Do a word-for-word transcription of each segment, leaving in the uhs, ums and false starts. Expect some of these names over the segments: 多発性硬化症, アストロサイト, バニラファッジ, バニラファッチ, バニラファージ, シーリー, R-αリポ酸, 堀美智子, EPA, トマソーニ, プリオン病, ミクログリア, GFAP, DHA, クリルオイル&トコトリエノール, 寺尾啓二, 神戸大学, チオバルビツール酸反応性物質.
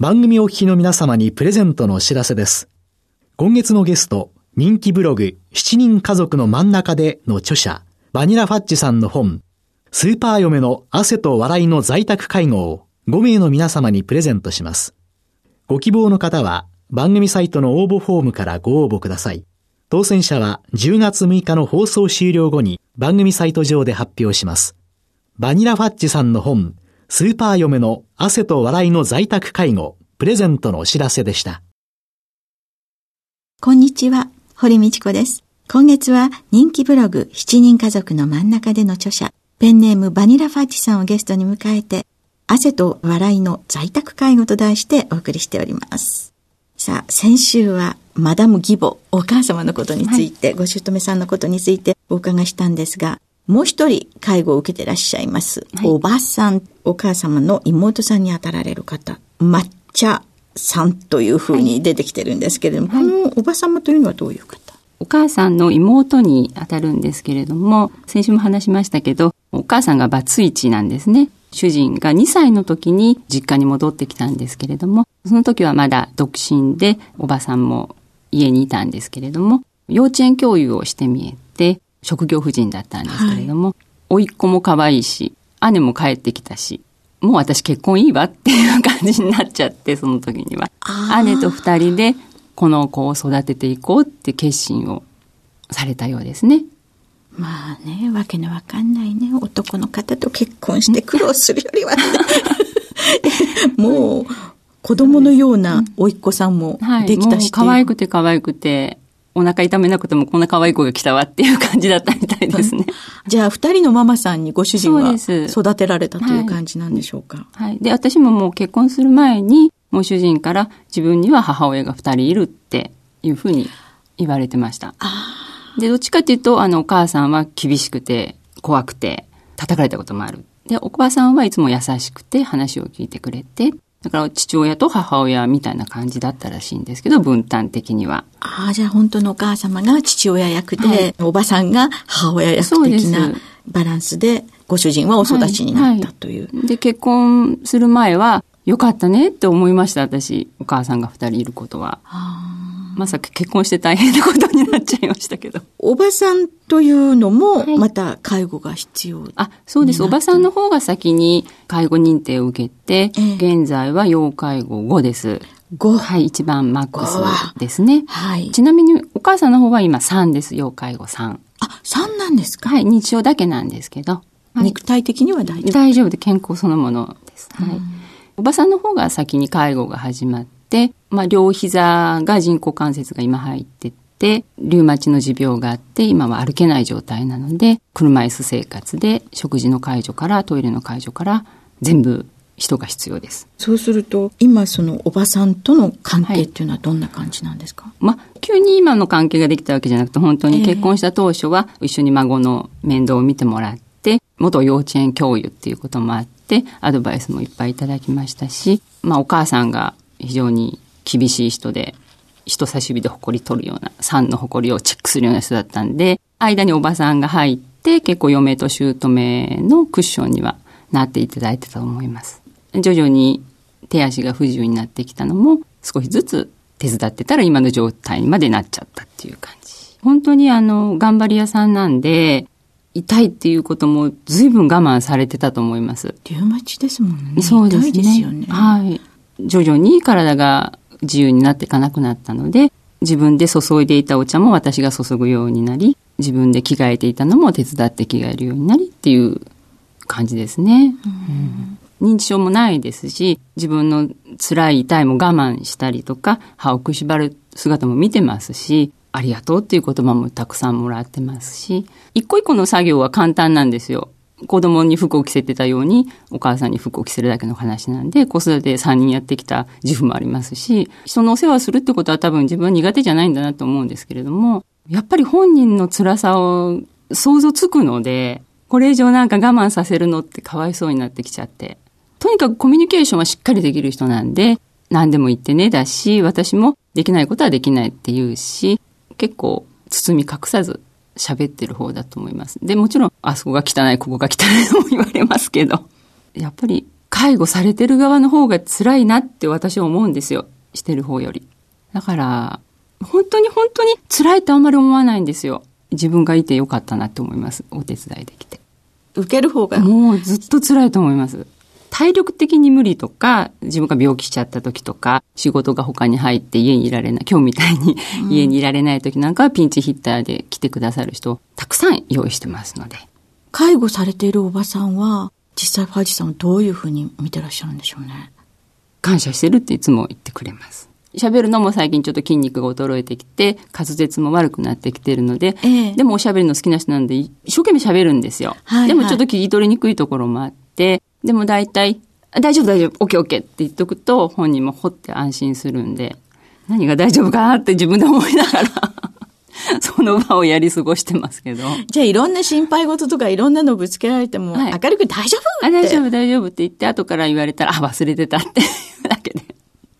番組お聞きの皆様にプレゼントのお知らせです。今月のゲスト、人気ブログしちにん家族の真ん中での著者、バニラファッジさんの本、スーパー嫁の汗と笑いの在宅介護をごめいの皆様にプレゼントします。ご希望の方は番組サイトの応募フォームからご応募ください。当選者はじゅうがつむいかの放送終了後に番組サイト上で発表します。バニラファッジさんの本、スーパー嫁の汗と笑いの在宅介護プレゼントのお知らせでした。こんにちは、堀美智子です。今月は人気ブログしちにん家族の真ん中での著者、ペンネームバニラファッチさんをゲストに迎えて、汗と笑いの在宅介護と題してお送りしております。さあ、先週はマダム義母、お母様のことについて、はい、ご姑さんのことについてお伺いしたんですが、もう一人介護を受けてらっしゃいます、はい、おばさん、お母様の妹さんにあたられる方、抹茶さんというふうに出てきてるんですけれども、はい、このおば様というのはどういう方？お母さんの妹にあたるんですけれども、先週も話しましたけど、お母さんがバツイチなんですね。主人がにさいの時に実家に戻ってきたんですけれども、その時はまだ独身で、おばさんも家にいたんですけれども、幼稚園教諭をしてみえて、職業婦人だったんですけれども、甥、はい、っ子も可愛いし、姉も帰ってきたし、もう私結婚いいわっていう感じになっちゃって、その時には。姉と二人でこの子を育てていこうって決心をされたようですね。まあね、わけのわかんないね。男の方と結婚して苦労するよりは、ね、もう子供のような甥っ子さんもできたし、はい、もう可愛くて可愛くて、お腹痛めなくてもこんな可愛い子が来たわっていう感じだったみたいですね。じゃあ二人のママさんにご主人は育てられたという感じなんでしょうか。はい、はい。で、私ももう結婚する前に、もう主人から自分には母親が二人いるっていうふうに言われてました。あで、どっちかっていうと、あの、お母さんは厳しくて怖くて叩かれたこともある。で、おばさんはいつも優しくて話を聞いてくれて、だから父親と母親みたいな感じだったらしいんですけど、分担的には。ああ、じゃあ本当のお母様が父親役で、はい、おばさんが母親役的なバランスで、ご主人はお育ちになったという、はいはい。で、結婚する前は、よかったねって思いました、私。お母さんが二人いることは。まさか結婚して大変なことになっちゃいましたけど。おばさんというのも、また介護が必要、はい、あ、そうです。おばさんの方が先に介護認定を受けて、えー、現在は要介護ごです。ご？はい、一番マックスですね。はい。ちなみに、お母さんの方は今さんです。要介護さん。あ、さんなんですか？はい、認知症だけなんですけど。はい、肉体的には大丈夫？大丈夫で、健康そのものです。はい。おばさんの方が先に介護が始まって、で、まあ、両膝が人工関節が今入ってて、リウマチの持病があって、今は歩けない状態なので、車椅子生活で食事の介助からトイレの介助から全部人が必要です。そうすると、今そのおばさんとの関係っていうのはどんな感じなんですか？はい、まあ、急に今の関係ができたわけじゃなくて、本当に結婚した当初は一緒に孫の面倒を見てもらって、元幼稚園教諭っていうこともあって、アドバイスもいっぱいいただきましたし、まあ、お母さんが非常に厳しい人で、人差し指で埃取るような、酸の埃をチェックするような人だったんで、間におばさんが入って、結構嫁と姑のクッションにはなっていただいてたと思います。徐々に手足が不自由になってきたのも、少しずつ手伝ってたら今の状態にまでなっちゃったっていう感じ。本当にあの、頑張り屋さんなんで、痛いっていうことも随分我慢されてたと思います。リウマチですもんね。そうですね。痛いですよね。はい。徐々に体が自由になっていかなくなったので、自分で注いでいたお茶も私が注ぐようになり、自分で着替えていたのも手伝って着替えるようになりっていう感じですね。うん、認知症もないですし、自分の辛い痛いも我慢したりとか、歯をくしばる姿も見てますし、ありがとうっていう言葉もたくさんもらってますし、一個一個の作業は簡単なんですよ。子供に服を着せてたようにお母さんに服を着せるだけの話なんで、子育てさんにんやってきた自負もありますし、人のお世話するってことは多分自分は苦手じゃないんだなと思うんですけれども、やっぱり本人の辛さを想像つくので、これ以上なんか我慢させるのってかわいそうになってきちゃって、とにかくコミュニケーションはしっかりできる人なんで、何でも言ってねだし、私もできないことはできないって言うし、結構包み隠さず喋ってる方だと思います。で、もちろんあそこが汚い、ここが汚いとも言われますけど、やっぱり介護されてる側の方が辛いなって私は思うんですよ、してる方より。だから本当に本当に辛いとあんまり思わないんですよ。自分がいてよかったなって思います、お手伝いできて。受ける方がもうずっと辛いと思います。体力的に無理とか、自分が病気しちゃった時とか、仕事が他に入って家にいられない、今日みたいに家にいられない時なんかはピンチヒッターで来てくださる人をたくさん用意してますので。介護されているおばさんは実際ファジさんをどういうふうに見てらっしゃるんでしょうね。感謝してるっていつも言ってくれます。喋るのも最近ちょっと筋肉が衰えてきて滑舌も悪くなってきているので、ええ、でもおしゃべりの好きな人なんで一生懸命喋るんですよ、はいはい、でもちょっと聞き取りにくいところもあって、でも大体大丈夫大丈夫 オーケーオーケー って言っとくと本人もほって安心するんで、何が大丈夫かなって自分で思いながらその場をやり過ごしてますけど。じゃあいろんな心配事とかいろんなのぶつけられても、はい、明るく大丈夫って、大丈夫大丈夫って言って、後から言われたらあ忘れてたっていうだけで、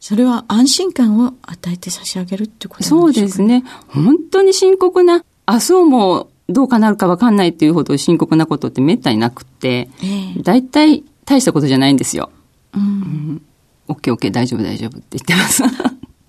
それは安心感を与えて差し上げるってことなんでしょうか。そうですね。本当に深刻な、明日をもどうかなるか分かんないっていうほど深刻なことってめったになくって、えー、だいたい大したことじゃないんですよ。うん。オーケーオーケー、うん、大丈夫大丈夫って言ってます。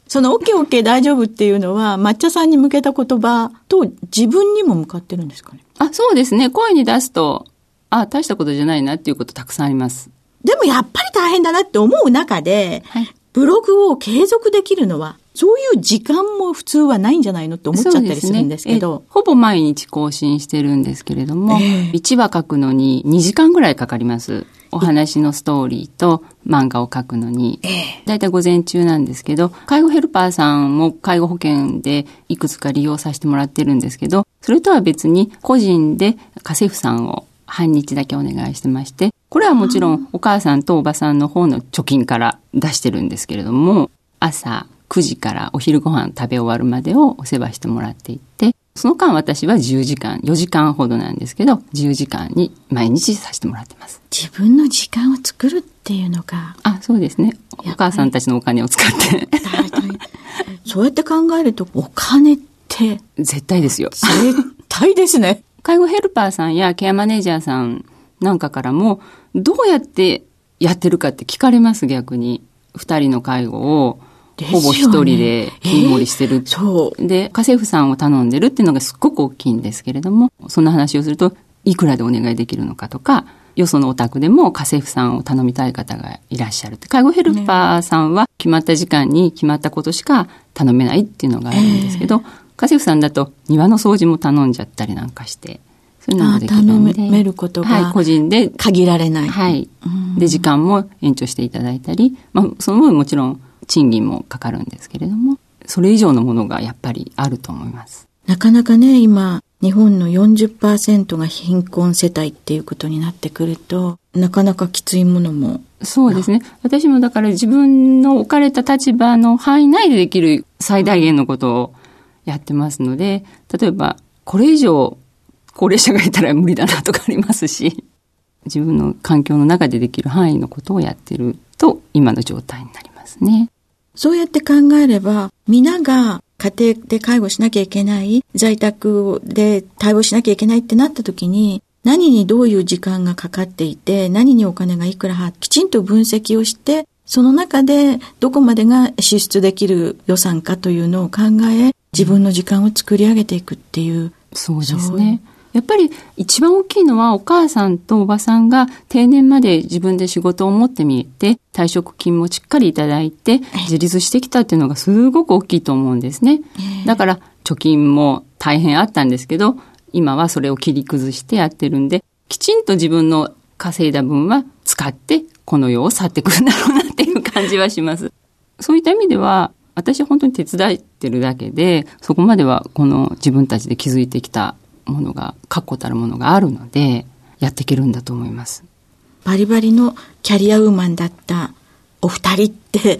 その オーケーオーケー 大丈夫っていうのは抹茶さんに向けた言葉と自分にも向かってるんですかね。あ、そうですね。声に出すと、あ、大したことじゃないなっていうことたくさんあります。でもやっぱり大変だなって思う中で、はい、ブログを継続できるのはそういう時間も普通はないんじゃないのって思っちゃったりするんですけど、ね、ほぼ毎日更新してるんですけれども、えー、いちわ書くのににじかんぐらいかかります。お話のストーリーと漫画を書くのに、えー、だいたい午前中なんですけど、介護ヘルパーさんも介護保険でいくつか利用させてもらってるんですけど、それとは別に個人で家政婦さんを半日だけお願いしてまして、これはもちろんお母さんとおばさんの方の貯金から出してるんですけれども、朝くじからお昼ご飯食べ終わるまでをお世話してもらっていて、その間私はじゅうじかん、よじかんほどなんですけど、じゅうじかんに毎日させてもらってます。自分の時間を作るっていうのが、あ、そうですね。お母さんたちのお金を使ってそうやって考えるとお金って絶対ですよ。絶対ですね。介護ヘルパーさんやケアマネージャーさんなんかからも、どうやってやってるかって聞かれます。逆にふたりの介護をほぼひとりで切り盛りしてる、ねえー、で家政婦さんを頼んでるっていうのがすっごく大きいんですけれども、そんな話をするといくらでお願いできるのかとか、よそのお宅でも家政婦さんを頼みたい方がいらっしゃるって。介護ヘルパーさんは決まった時間に決まったことしか頼めないっていうのがあるんですけど、えー家政婦さんだと庭の掃除も頼んじゃったりなんかして、そういうのもできるので、頼めることが、はい、個人で限られない、はい、で時間も延長していただいたり、まあ、その分もちろん賃金もかかるんですけれども、それ以上のものがやっぱりあると思います。なかなかね、今日本の よんじゅっパーセント が貧困世帯っていうことになってくると、なかなかきついものも。そうですね。私もだから自分の置かれた立場の範囲内でできる最大限のことをやってますので、例えばこれ以上高齢者がいたら無理だなとかありますし、自分の環境の中でできる範囲のことをやってると今の状態になりますね。そうやって考えれば、皆が家庭で介護しなきゃいけない、在宅で対応しなきゃいけないってなった時に、何にどういう時間がかかっていて、何にお金がいくらは、きちんと分析をして、その中でどこまでが支出できる予算かというのを考え、自分の時間を作り上げていくっていう。そうですね。やっぱり一番大きいのは、お母さんとおばさんが定年まで自分で仕事を持ってみて、退職金もしっかりいただいて自立してきたっていうのがすごく大きいと思うんですね。だから貯金も大変あったんですけど、今はそれを切り崩してやってるんで、きちんと自分の稼いだ分は使ってこの世を去ってくるんだろうなっていう感じはします。そういった意味では、私は本当に手伝ってるだけで、そこまではこの自分たちで築いてきたものが、確固たるものがあるので、やっていけるんだと思います。バリバリのキャリアウーマンだったお二人って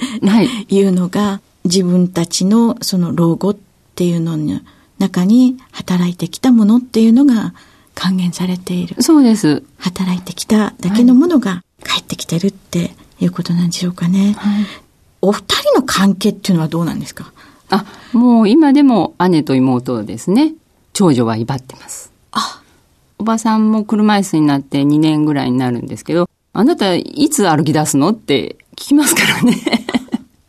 いうのが自分たちのその老後っていうのの中に働いてきたものっていうのが還元されている。そうです。働いてきただけのものが返ってきてるっていうことなんでしょうかね。はい、お二人の関係っていうのはどうなんですか？あ、もう今でも姉と妹ですね。長女は威張ってます。あ、おばさんも車椅子になってにねんぐらいになるんですけど、あなたいつ歩き出すのって聞きますからね。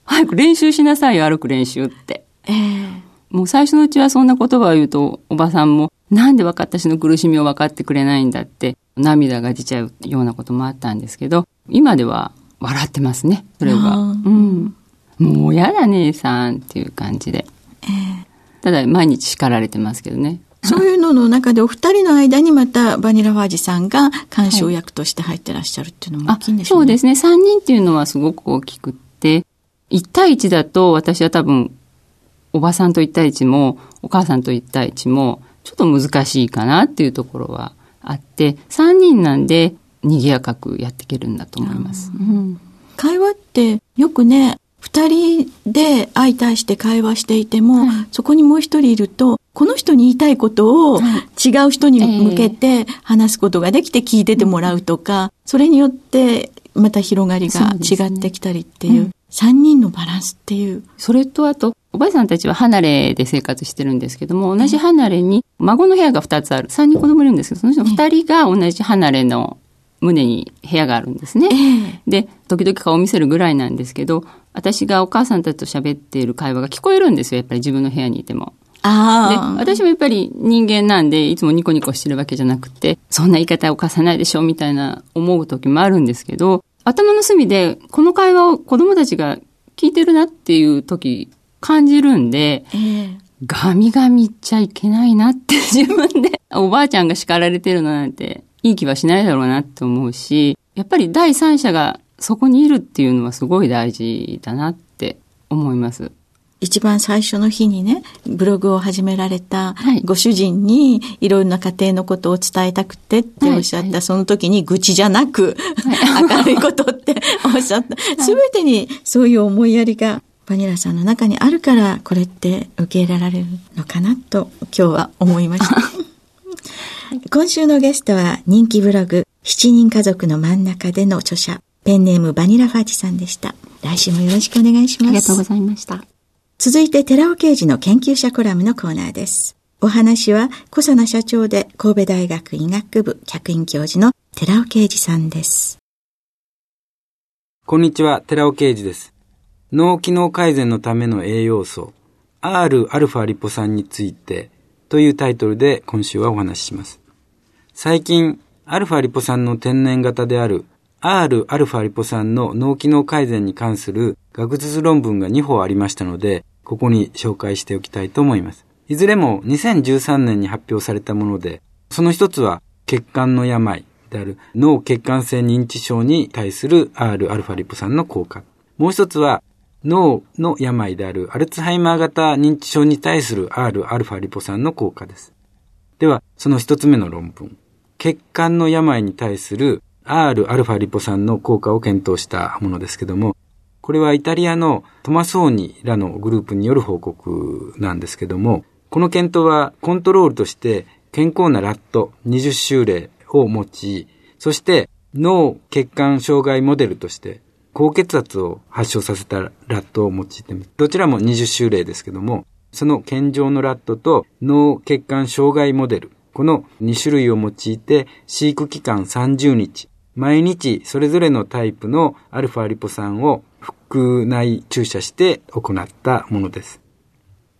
早く練習しなさいよ、歩く練習って。えー、もう最初のうちはそんな言葉を言うと、おばさんもなんで私の苦しみを分かってくれないんだって涙が出ちゃうようなこともあったんですけど、今では笑ってますね、それが。うん、もうやだ姉さんっていう感じで、えー、ただ毎日叱られてますけどね。そういうのの中でお二人の間にまたバニラファージさんが監修役として入ってらっしゃるっていうのも大きいんでしょうね。はい、そうですね。さんにんっていうのはすごく大きくって、いち対いちだと私は多分おばさんといち対いちもお母さんといち対いちもちょっと難しいかなっていうところはあって、さんにんなんで賑やかくやっていけるんだと思います。うん、会話ってよくね、ふたりで相対して会話していても、はい、そこにもうひとりいるとこの人に言いたいことを違う人に向けて話すことができて聞いててもらうとか、それによってまた広がりが違ってきたりっていう、さんにんのバランスっていう。それとあとおばあさんたちは離れで生活してるんですけども、同じ離れに孫の部屋がふたつある。さんにん子供いるんですけど、その人ふたりが同じ離れの胸に部屋があるんですね。で、時々顔見せるぐらいなんですけど、私がお母さんたちと喋っている会話が聞こえるんですよ、やっぱり自分の部屋にいても。あ、で私もやっぱり人間なんでいつもニコニコしてるわけじゃなくて、そんな言い方を犯さないでしょみたいな思う時もあるんですけど、頭の隅でこの会話を子供たちが聞いてるなっていう時感じるんで、えー、ガミガミ言っちゃいけないなって自分でおばあちゃんが叱られてるのなんていい気はしないだろうなって思うし、やっぱり第三者がそこにいるっていうのはすごい大事だなって思います。一番最初の日にね、ブログを始められたご主人にいろいろな家庭のことを伝えたくてっておっしゃった、はいはい、その時に愚痴じゃなく、はい、明るいことっておっしゃった、はい、全てにそういう思いやりがバニラさんの中にあるから、これって受け入れられるのかなと今日は思いました。今週のゲストは人気ブログしちにん家族の真ん中での著者、ペンネームバニラファージさんでした。来週もよろしくお願いします。ありがとうございました。続いて寺尾啓二の研究者コラムのコーナーです。お話は小佐奈社長で神戸大学医学部客員教授の寺尾啓二さんです。こんにちは、寺尾啓二です。脳機能改善のための栄養素 アールアルファ リポ酸についてというタイトルで今週はお話しします。最近アルファリポ酸の天然型である アールアルファ リポ酸の脳機能改善に関する学術論文がにほんありましたので、ここに紹介しておきたいと思います。いずれもにせんじゅうさんねんに発表されたもので、その一つは血管の病である脳血管性認知症に対する アールアルファ リポ酸の効果、もう一つは脳の病であるアルツハイマー型認知症に対する アールアルファ リポ酸の効果です。では、その一つ目の論文。血管の病に対する アールアルファ リポ酸の効果を検討したものですけども、これはイタリアのトマソーニらのグループによる報告なんですけども、この検討はコントロールとして健康なラットにじゅっ種類を用い、そして脳血管障害モデルとして、高血圧を発症させたラットを用いてみる。どちらもにじゅっ種類ですけども、その健常のラットと脳血管障害モデル、このに種類を用いて飼育期間さんじゅうにち、毎日それぞれのタイプのアルファリポ酸を腹内注射して行ったものです。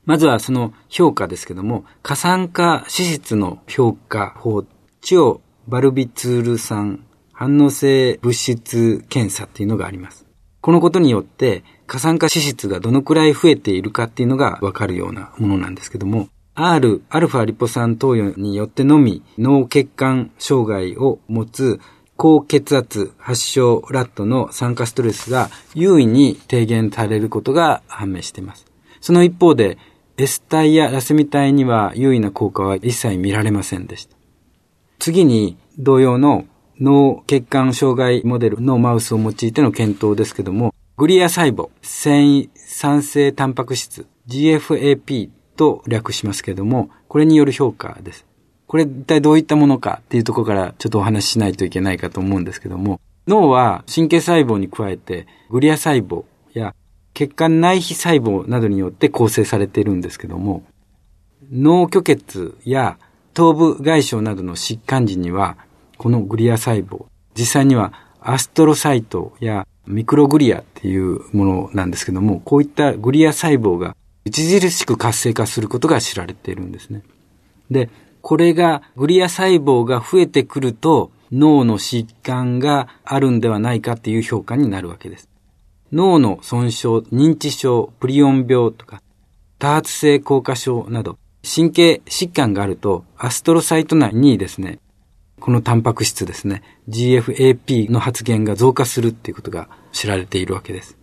まずはその評価ですけども、過酸化脂質の評価法、チオバルビツール酸反応性物質検査っていうのがあります。このことによって過酸化脂質がどのくらい増えているかっていうのがわかるようなものなんですけども、アールアルファ リポ酸投与によってのみ脳血管障害を持つ高血圧発症ラットの酸化ストレスが優位に低減されることが判明しています。その一方で S 体やラセミ体には優位な効果は一切見られませんでした。次に同様の脳血管障害モデルのマウスを用いての検討ですけども、グリア細胞、繊維産生タンパク質 ジーエフエーピー と略しますけども、これによる評価です。これ一体どういったものかっていうところからちょっとお話ししないといけないかと思うんですけども、脳は神経細胞に加えてグリア細胞や血管内皮細胞などによって構成されているんですけども、脳虚血や頭部外傷などの疾患時にはこのグリア細胞、実際にはアストロサイトやミクログリアっていうものなんですけども、こういったグリア細胞が著しく活性化することが知られているんですね。で、これがグリア細胞が増えてくると脳の疾患があるんではないかっていう評価になるわけです。脳の損傷、認知症、プリオン病とか多発性硬化症など神経疾患があるとアストロサイト内にですね、このタンパク質ですね、ジーエフエーピー の発現が増加するっていうことが知られているわけです。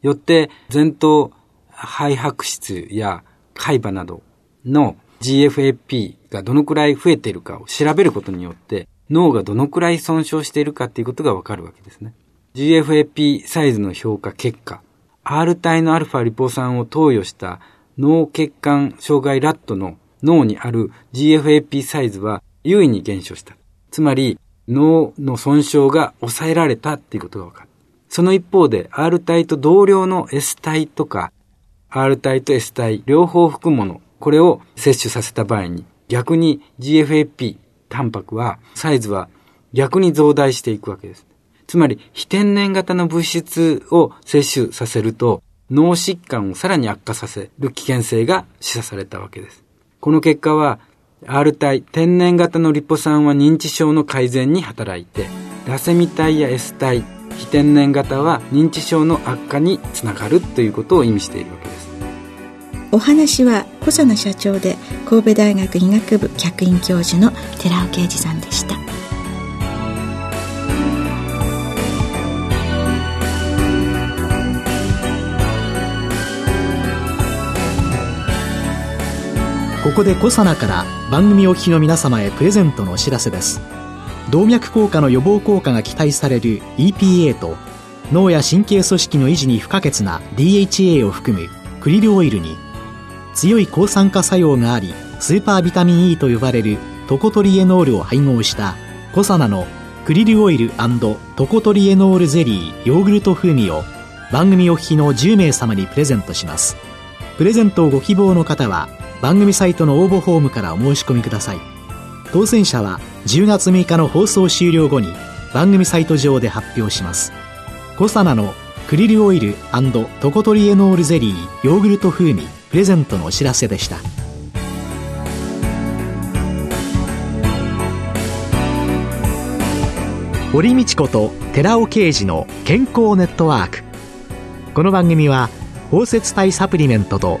よって前頭肺白質や海馬などの ジーエフエーピー がどのくらい増えているかを調べることによって脳がどのくらい損傷しているかっていうことがわかるわけですね。ジーエフエーピー サイズの評価結果、R 体の α リポ酸を投与した脳血管障害ラットの脳にある ジーエフエーピー サイズは優位に減少した。つまり脳の損傷が抑えられたっていうことが分かる。その一方で R 体と同量の S 体とか R 体と S 体両方含むもの、これを摂取させた場合に逆に ジーエフエーピー タンパクはサイズは逆に増大していくわけです。つまり非天然型の物質を摂取させると脳疾患をさらに悪化させる危険性が示唆されたわけです。この結果は R 体天然型のリポ酸は認知症の改善に働いて、ラセミ体や S 体非天然型は認知症の悪化につながるということを意味しているわけです。お話は小佐奈社長で神戸大学医学部客員教授の寺尾啓二さんでした。ここでコサナから番組お聞きの皆様へプレゼントのお知らせです。動脈硬化の予防効果が期待される イーピーエー と脳や神経組織の維持に不可欠な ディーエイチエー を含むクリルオイルに強い抗酸化作用がありスーパービタミン E と呼ばれるトコトリエノールを配合したコサナのクリルオイル&トコトリエノールゼリーヨーグルト風味を番組お聞きのじゅうめいさまにプレゼントします。プレゼントをご希望の方は番組サイトの応募フォームからお申し込みください。当選者はじゅうがつむいかの放送終了後に番組サイト上で発表します。コサナのクリルオイル&トコトリエノールゼリーヨーグルト風味プレゼントのお知らせでした。堀道子と寺尾啓二の健康ネットワーク。この番組は包摂体サプリメントと